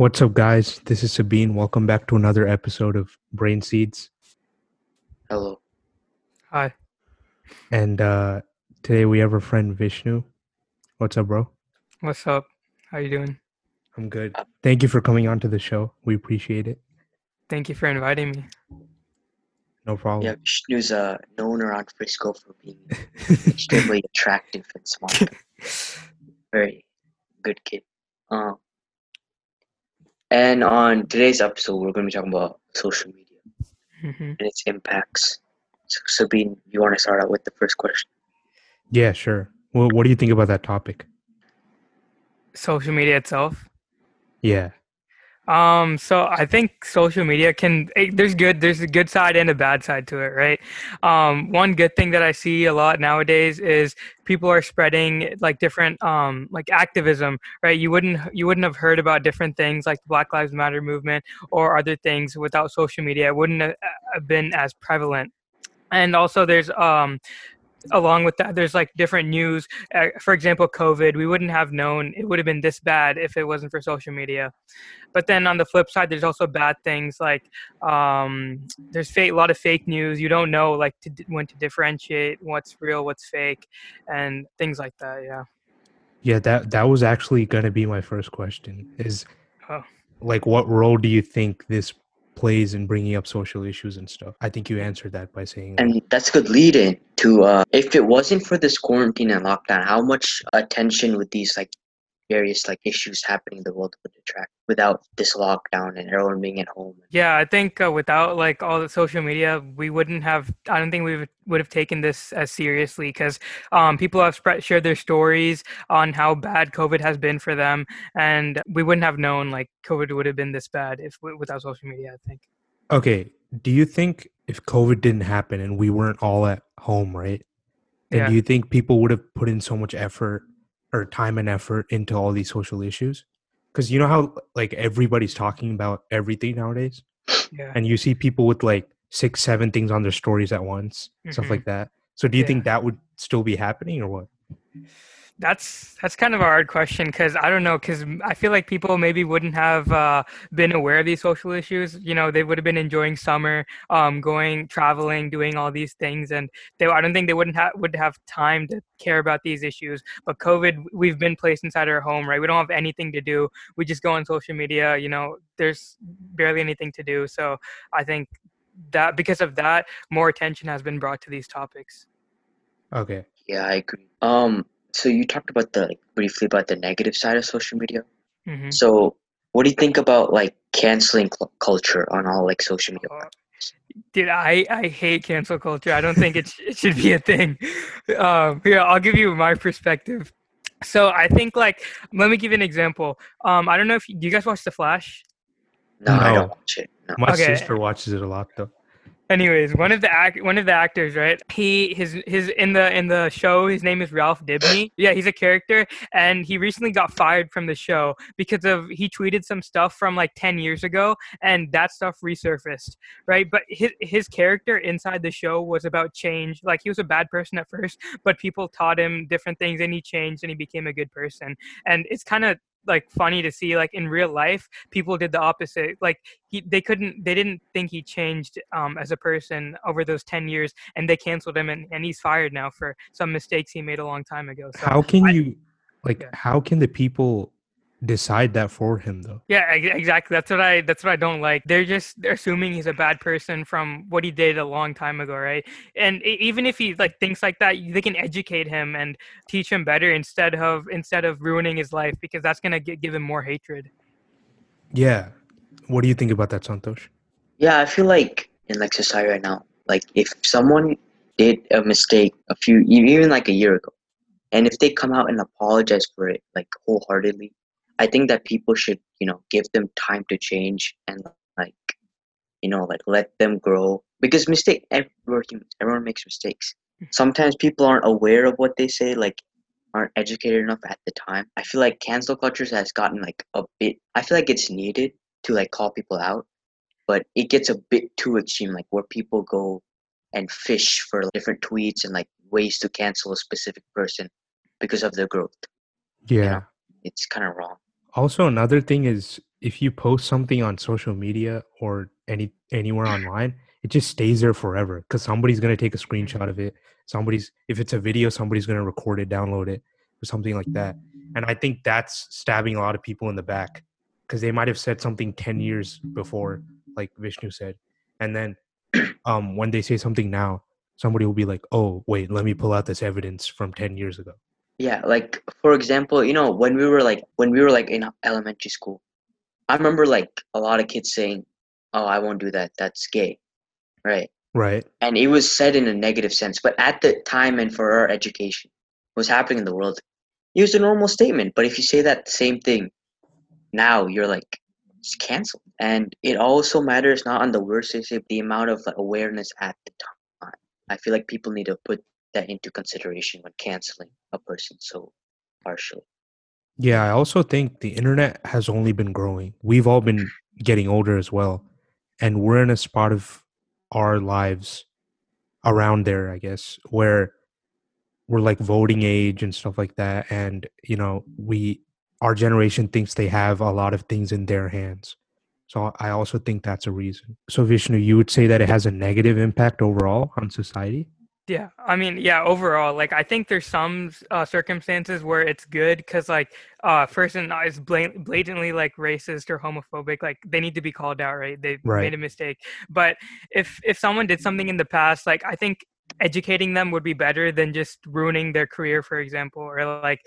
What's up, guys? This is Sabine. Welcome back to another episode of Brain Seeds. Hello. Hi. And today we have our friend Vishnu. What's up, bro? What's up? How you doing? I'm good. Thank you for coming on to the show. We appreciate it. Thank you for inviting me. No problem. Yeah, Vishnu's known around Frisco for being extremely attractive and smart. Very good kid. And on today's episode, we're going to be talking about social media and its impacts. So, Sabine, you want to start out with the first question? Yeah, sure. Well, what do you think about that topic? Social media itself? Yeah. So I think social media there's a good side and a bad side to it, right? One good thing that I see a lot nowadays is people are spreading like different, like activism, right? You wouldn't have heard about different things like the Black Lives Matter movement or other things without social media. It wouldn't have been as prevalent. And also there's, along with that, there's like different news. For example, COVID, we wouldn't have known it would have been this bad if it wasn't for social media. But then on the flip side, there's also bad things like there's a lot of fake news. You don't know like when to differentiate what's real, what's fake, and things like that. Yeah. Yeah, that was actually going to be my first question is like, what role do you think this plays in bringing up social issues and stuff? I think you answered that by saying... And that's a good lead in to if it wasn't for this quarantine and lockdown, how much attention would these like various like issues happening in the world would attract without this lockdown and everyone being at home? Yeah, I think without like all the social media, we wouldn't have... I don't think we would have taken this as seriously because people have shared their stories on how bad COVID has been for them, and we wouldn't have known like COVID would have been this bad without social media, I think. Okay, do you think if COVID didn't happen and we weren't all at home, right? And do you think people would have put in so much effort or time and effort into all these social issues? Because you know how like everybody's talking about everything nowadays? Yeah. And you see people with like 6-7 things on their stories at once, stuff like that. So do you think that would still be happening or what? That's kind of a hard question because I don't know, because I feel like people maybe wouldn't have been aware of these social issues. You know, they would have been enjoying summer, going, traveling, doing all these things. And I don't think they would have time to care about these issues. But COVID, we've been placed inside our home, right? We don't have anything to do. We just go on social media. You know, there's barely anything to do. So I think that because of that, more attention has been brought to these topics. Okay. Yeah, I agree. So you talked about briefly about the negative side of social media. So what do you think about like canceling culture on all like social media platforms? Dude, I hate cancel culture. I don't think it should be a thing. Yeah, I'll give you my perspective. So I think like, let me give you an example. I don't know if do you guys watch The Flash? No, I don't watch it. No. My sister watches it a lot though. Anyways, one of the actors, right? His in the show, his name is Ralph Dibney. Yeah, he's a character, and he recently got fired from the show because he tweeted some stuff from like 10 years ago, and that stuff resurfaced, right? But his character inside the show was about change. Like he was a bad person at first, but people taught him different things, and he changed, and he became a good person. And it's kind of like funny to see like in real life people did the opposite. Like they didn't think he changed as a person over those 10 years, and they canceled him, and he's fired now for some mistakes he made a long time ago. So how can the people decide that for him though? Yeah, exactly. That's what I don't like. They're assuming he's a bad person from what he did a long time ago, right? And even if he like thinks like that, they can educate him and teach him better instead of ruining his life, because that's gonna give him more hatred. Yeah, what do you think about that, Santosh? Yeah, I feel like in like society right now, like if someone did a mistake even like a year ago, and if they come out and apologize for it like wholeheartedly, I think that people should, you know, give them time to change and like, you know, like let them grow, because everyone makes mistakes. Sometimes people aren't aware of what they say, like aren't educated enough at the time. I feel like cancel culture has gotten like I feel like it's needed to like call people out, but it gets a bit too extreme, like where people go and fish for like different tweets and like ways to cancel a specific person because of their growth. Yeah. You know? It's kind of wrong. Also, another thing is if you post something on social media or anywhere online, it just stays there forever because somebody's going to take a screenshot of it. If it's a video, somebody's going to record it, download it, or something like that. And I think that's stabbing a lot of people in the back because they might have said something 10 years before, like Vishnu said. And then when they say something now, somebody will be like, oh, wait, let me pull out this evidence from 10 years ago. Yeah, like, for example, you know, when we were in elementary school, I remember, like, a lot of kids saying, oh, I won't do that. That's gay. Right. Right. And it was said in a negative sense. But at the time and for our education, what's happening in the world, it was a normal statement. But if you say that same thing now, you're like, it's canceled. And it also matters not on the words they say, the amount of awareness at the time. I feel like people need to put that into consideration when canceling a person so partially. Yeah, I also think the internet has only been growing. We've all been getting older as well. And we're in a spot of our lives around there, I guess, where we're like voting age and stuff like that. And, you know, our generation thinks they have a lot of things in their hands. So I also think that's a reason. So Vishnu, you would say that it has a negative impact overall on society? Yeah, I mean, yeah, overall, like, I think there's some circumstances where it's good because, like, person is blatantly, like, racist or homophobic, like, they need to be called out, right? They made a mistake. But if someone did something in the past, like, I think educating them would be better than just ruining their career, for example, or, like,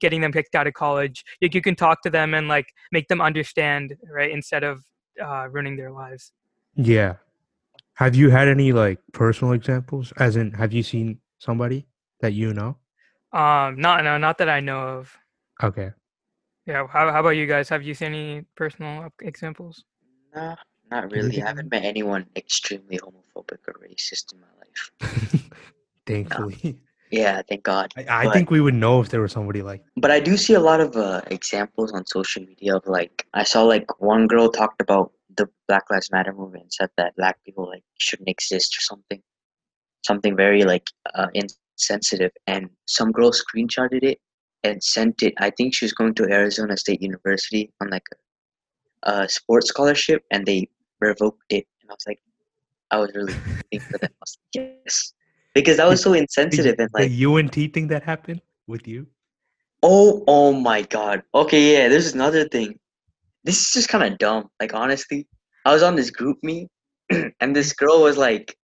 getting them kicked out of college. Like, you can talk to them and, like, make them understand, right, instead of ruining their lives. Yeah. Have you had any, like, personal examples? As in, have you seen somebody that you know? Not that I know of. Okay. Yeah. How about you guys? Have you seen any personal examples? No, not really. I haven't met anyone extremely homophobic or racist in my life. Thankfully. No. Yeah, thank God. I think we would know if there was somebody like that. But I do see a lot of examples on social media of, like, I saw, like, one girl talked about the Black Lives Matter movement, said that black people, like, shouldn't exist or something very, like, insensitive. And some girl screenshotted it and sent it. I think she was going to Arizona State University on, like, a sports scholarship, and they revoked it. And I was like, I was really thinking for that. I was like, yes, because that was so insensitive. And, like, the UNT thing that happened with you. Oh my God. Okay, yeah. There's another thing. This is just kind of dumb. Like, honestly, I was on this group meet and this girl was like,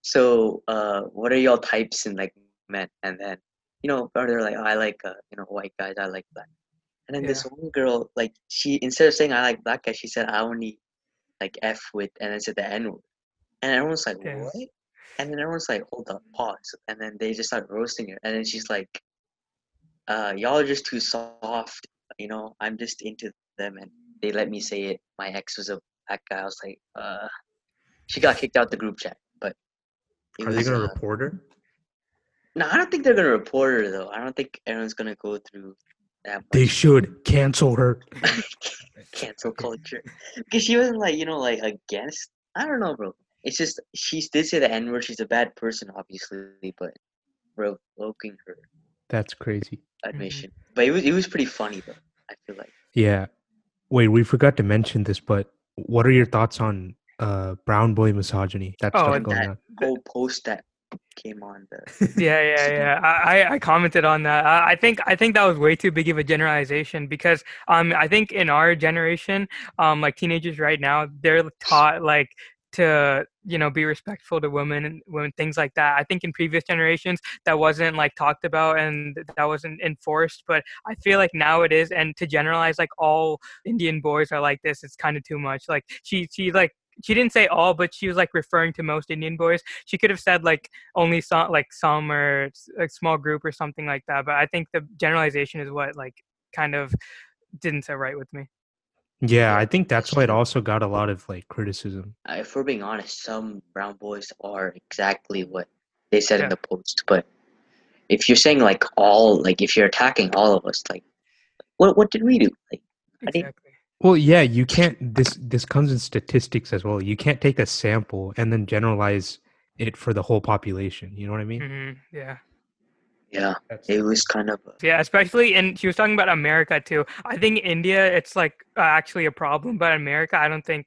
so, what are y'all types in, like, men? And then, you know, they're like, oh, I like, you know, white guys. I like black. And then this one girl, like, she, instead of saying I like black guys, she said, I only like F with, and then said the N word. And everyone's like, what? And then everyone's like, hold up, pause. And then they just start roasting her. And then she's like, y'all are just too soft. You know, I'm just into them. And they let me say it. My ex was a black guy. I was like, she got kicked out the group chat. But are they going to report her? No, I don't think they're going to report her, though. I don't think everyone's going to go through that much. They should cancel her. Cancel culture. Because she wasn't, like, you know, like, against. I don't know, bro. It's just, she did say the N-word. She's a bad person, obviously, but revoking her. That's crazy. Admission. Mm-hmm. But it was pretty funny, though, I feel like. Yeah. Wait, we forgot to mention this, but what are your thoughts on brown boy misogyny? That's going on. Whole post that came on. Yeah. I commented on that. I think that was way too big of a generalization because I think in our generation, like teenagers right now, they're taught like to, you know, be respectful to women and women, things like that. I think in previous generations that wasn't like talked about and that wasn't enforced, but I feel like now it is. And to generalize like all Indian boys are like this, it's kind of too much. Like she didn't say all, but she was like referring to most Indian boys. She could have said like only some, like some, or a small group or something like that. But I think the generalization is what like kind of didn't sit right with me. Yeah, I think that's why it also got a lot of like criticism. If we're being honest, some brown boys are exactly what they said in the post. But if you're saying like all, like if you're attacking all of us, like what did we do? Like, exactly. Well, yeah, you can't. This comes in statistics as well. You can't take a sample and then generalize it for the whole population. You know what I mean? Mm-hmm. Yeah. Yeah, it was kind of... Yeah, especially, and she was talking about America too. I think India, it's like actually a problem, but America, I don't think,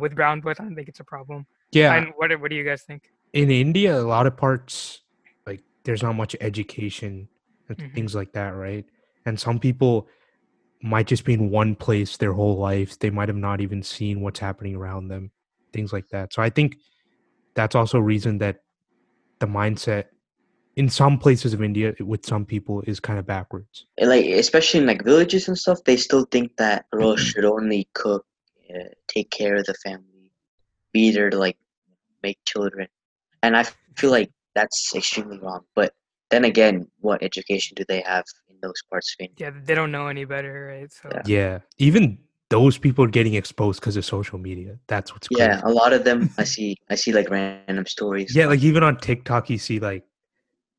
with brown boys, I don't think it's a problem. Yeah. And what do you guys think? In India, a lot of parts, like there's not much education and things like that, right? And some people might just be in one place their whole life. They might have not even seen what's happening around them, things like that. So I think that's also a reason that the mindset in some places of India with some people is kind of backwards. Like, especially in like villages and stuff, they still think that girls should only cook, take care of the family, be there to like make children. And I feel like that's extremely wrong. But then again, what education do they have in those parts of India? Yeah, they don't know any better, right? So. Yeah. Even those people are getting exposed because of social media. That's what's crazy. Yeah, a lot of them, I see like random stories. Yeah, like even on TikTok, you see like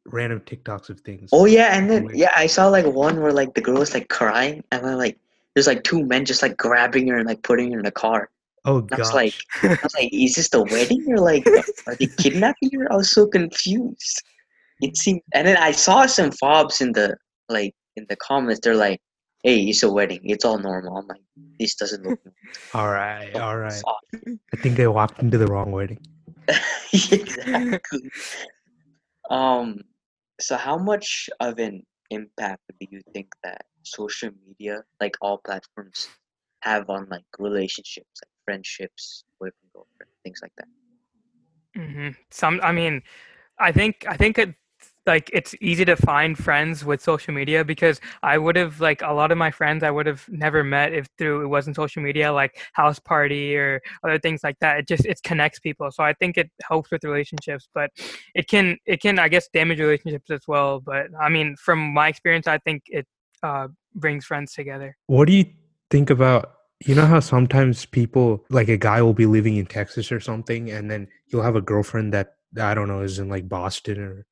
random TikToks of things. Oh yeah, and then yeah, I saw like one where like the girl was like crying, and then like there's like two men just like grabbing her and like putting her in the car. Oh god! I was like, is this the wedding or like are they kidnapping her? I was so confused. It seemed, and then I saw some fobs in the comments. They're like, "Hey, it's a wedding. It's all normal." I'm like, this doesn't look normal. All right. I think they walked into the wrong wedding. Exactly. So how much of an impact do you think that social media, like all platforms, have on like relationships, like friendships, boyfriend, girlfriend, things like that? I think like it's easy to find friends with social media, because I would have like a lot of my friends I would have never met if it wasn't social media, like house party or other things like that. It connects people. So I think it helps with relationships, but it can I guess damage relationships as well. But I mean, from my experience, I think it brings friends together. What do you think about, you know how sometimes people, like a guy will be living in Texas or something, and then he'll have a girlfriend that, I don't know, is in like Boston or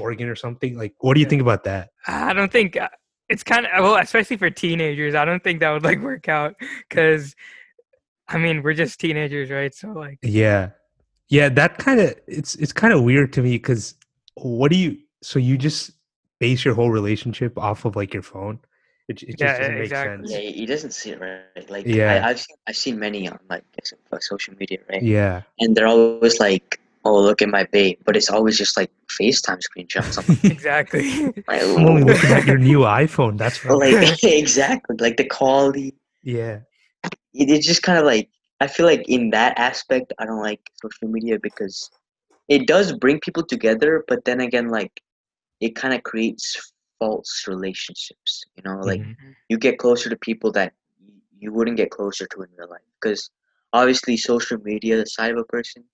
Oregon or something? Like, what do you think about that? I don't think it's kind of, well, especially for teenagers, I don't think that would like work out, because I mean, we're just teenagers, right? So like, yeah, that kind of, it's kind of weird to me, because so you just base your whole relationship off of like your phone? It just doesn't make sense. Yeah, it doesn't seem right. Like, yeah, I've seen many on like social media, right? Yeah, and they're always like, oh, look at my babe, but it's always just like FaceTime screenshots. Exactly. Like, oh, look at your new iPhone. That's right. Like, exactly. Like the quality. Yeah. It's just kind of like, I feel like in that aspect, I don't like social media, because it does bring people together, but then again, like it kind of creates false relationships. You know, like you get closer to people that you wouldn't get closer to in real life, because obviously social media, the side of a person,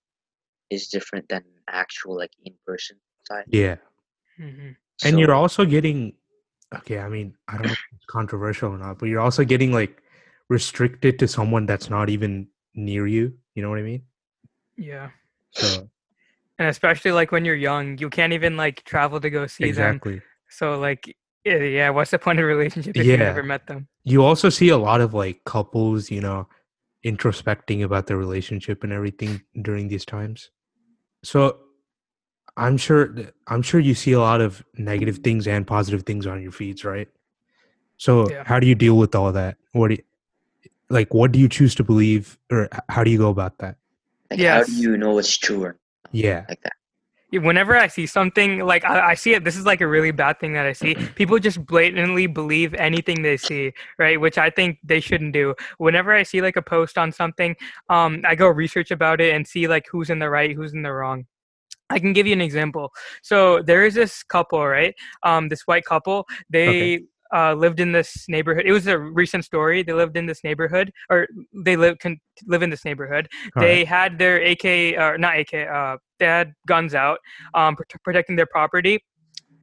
is different than actual like in-person side. Yeah. So, and you're also getting, okay, I mean, I don't know if it's controversial or not, but you're also getting like restricted to someone that's not even near you. You know what I mean? Yeah. So, and especially like when you're young, you can't even like travel to go see them. So like, yeah, what's the point of a relationship if you never met them? You also see a lot of like couples, you know, introspecting about their relationship and everything during these times. So I'm sure you see a lot of negative things and positive things on your feeds, right? So how do you deal with all that? What do you choose to believe, or how do you go about that? Like, how do you know it's true or not? Yeah. Like that. Whenever I see something, like I see it, this is like a really bad thing that I see. People just blatantly believe anything they see, right? Which I think they shouldn't do. Whenever I see like a post on something, I go research about it and see like who's in the right, who's in the wrong. I can give you an example. So there is this couple, right? This white couple, they lived in this neighborhood. It was a recent story. They lived in this neighborhood, or they live in this neighborhood. All they had their they had guns out, protecting their property.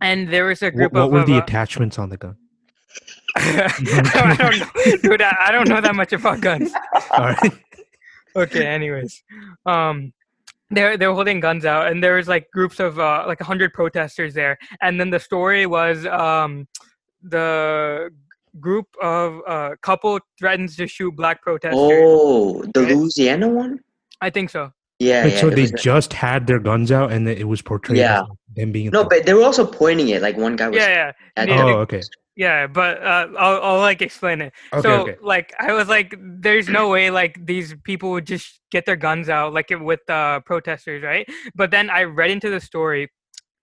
And there was a group of... What were the attachments on the gun? I don't know. Dude, I don't know that much about guns. All right. Okay, anyways. They were holding guns out, and there was like groups of like 100 protesters there. And then the story was the group of couple threatens to shoot black protesters. Oh, the Louisiana one? I think so. Yeah. Like, yeah, so they just had their guns out and it was portrayed as them being... No, but they were also pointing it. Like, one guy was... Okay. Yeah, but I'll like explain it. Okay. Like, I was like, there's no way like these people would just get their guns out like with protesters, right? But then I read into the story,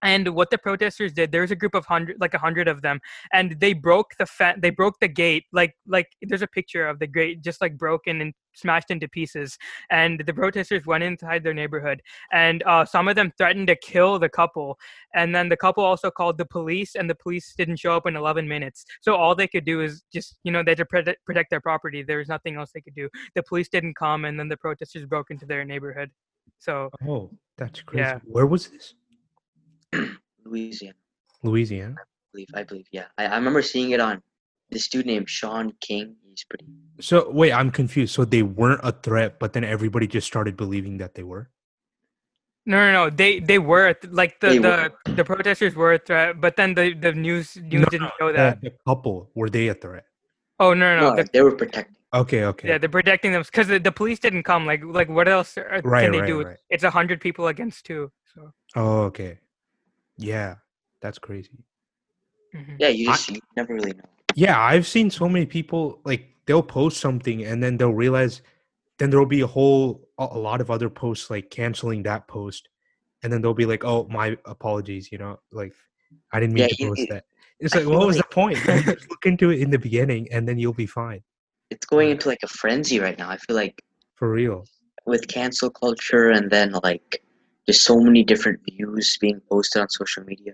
and what the protesters did, there was a group of 100 of them, and they broke the gate. Like there's a picture of the gate just like broken and smashed into pieces. And the protesters went inside their neighborhood, and some of them threatened to kill the couple. And then the couple also called the police, and the police didn't show up in 11 minutes. So all they could do is just, they had to protect their property. There was nothing else they could do. The police didn't come, and then the protesters broke into their neighborhood. So. Oh, that's crazy. Yeah. Where was this? Louisiana. I believe. Yeah, I remember seeing it on this dude named Sean King. He's pretty. So wait, I'm confused. So they weren't a threat, but then everybody just started believing that they were. No. They were like the protesters were a threat, but then the news didn't show that. The couple, were they a threat? Oh no! They were protecting. Okay. Yeah, they're protecting them because the police didn't come. Like what else can they do? Right. It's 100 people against 2. So. Oh okay. Yeah, that's crazy. Mm-hmm. Yeah, you never really know. Yeah, I've seen so many people, like, they'll post something and then they'll realize, then there'll be a lot of other posts, like, canceling that post. And then they'll be like, oh, my apologies, like, I didn't mean to post that. It's like, what was the point? Just look into it in the beginning and then you'll be fine. It's going into, like, a frenzy right now, I feel like. For real. With cancel culture and then, like... There's so many different views being posted on social media.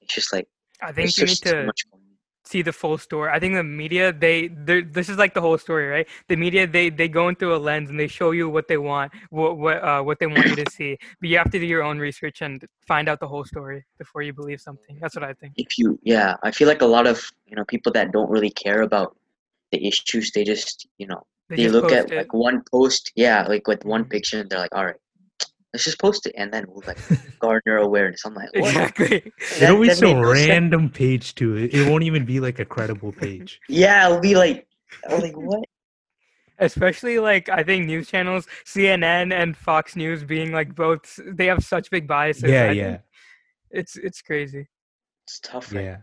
It's just like, I think you need to see the full story. I think the media, this is like the whole story, right? The media, they go into a lens and they show you what they want, what they want you to see. But you have to do your own research and find out the whole story before you believe something. That's what I think. I feel like a lot of people that don't really care about the issues, they just they look at like one post, like with one picture, and they're like, all right. Let's just post it, and then we'll like garner awareness. I'm like, what? Exactly. There'll be some random page to it. It won't even be like a credible page. Yeah, it'll be like what? Especially like I think news channels, CNN and Fox News, being like both, they have such big biases. Yeah. It's crazy. It's tough. Right? Yeah,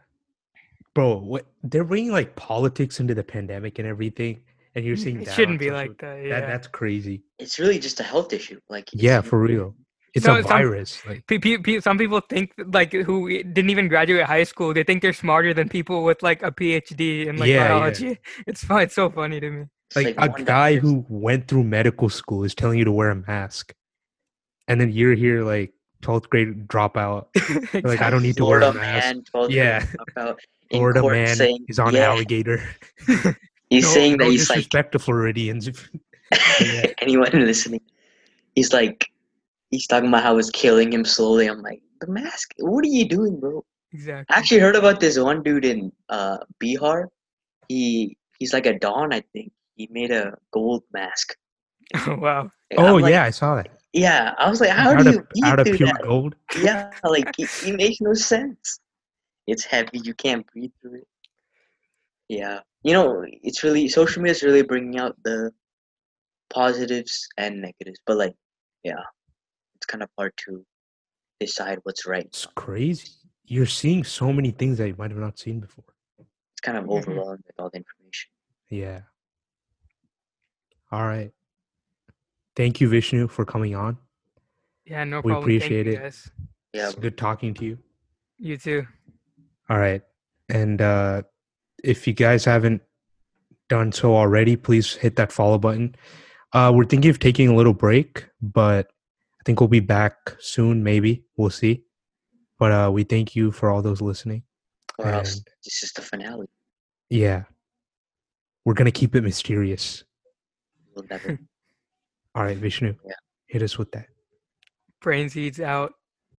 bro, they're bringing like politics into the pandemic and everything. And you're seeing that. It shouldn't be like that. Yeah. That's crazy. It's really just a health issue. Like for real. It's a virus. Some people think like who didn't even graduate high school, they think they're smarter than people with like a PhD in like biology. Yeah. It's so funny to me. Like a guy who went through medical school is telling you to wear a mask. And then you're here like 12th grade dropout. Exactly. Like I don't need to wear a mask. Man, Florida man is on alligator. He's saying that he's like... No disrespect to Floridians. Anyone listening. He's like... He's talking about how it's killing him slowly. I'm like, the mask? What are you doing, bro? Exactly. I actually heard about this one dude in Bihar. He's like a don, I think. He made a gold mask. Oh, wow. I saw that. Yeah. I was like, how do you do that? Gold? Yeah. Like, it makes no sense. It's heavy. You can't breathe through it. Yeah. It's really, social media is really bringing out the positives and negatives. But like, yeah, it's kind of hard to decide what's right. It's crazy. You're seeing so many things that you might have not seen before. It's kind of overwhelming with all the information. Yeah. All right. Thank you, Vishnu, for coming on. Yeah, no problem. We appreciate it. Guys. Yeah, it's good talking to you. You too. All right. And, if you guys haven't done so already, please hit that follow button. We're thinking of taking a little break, but I think we'll be back soon. Maybe we'll see. But we thank you for all those listening. Or else this is the finale. Yeah, we're gonna keep it mysterious. We'll never. All right, Vishnu. Yeah. Hit us with that. Brain Seeds out.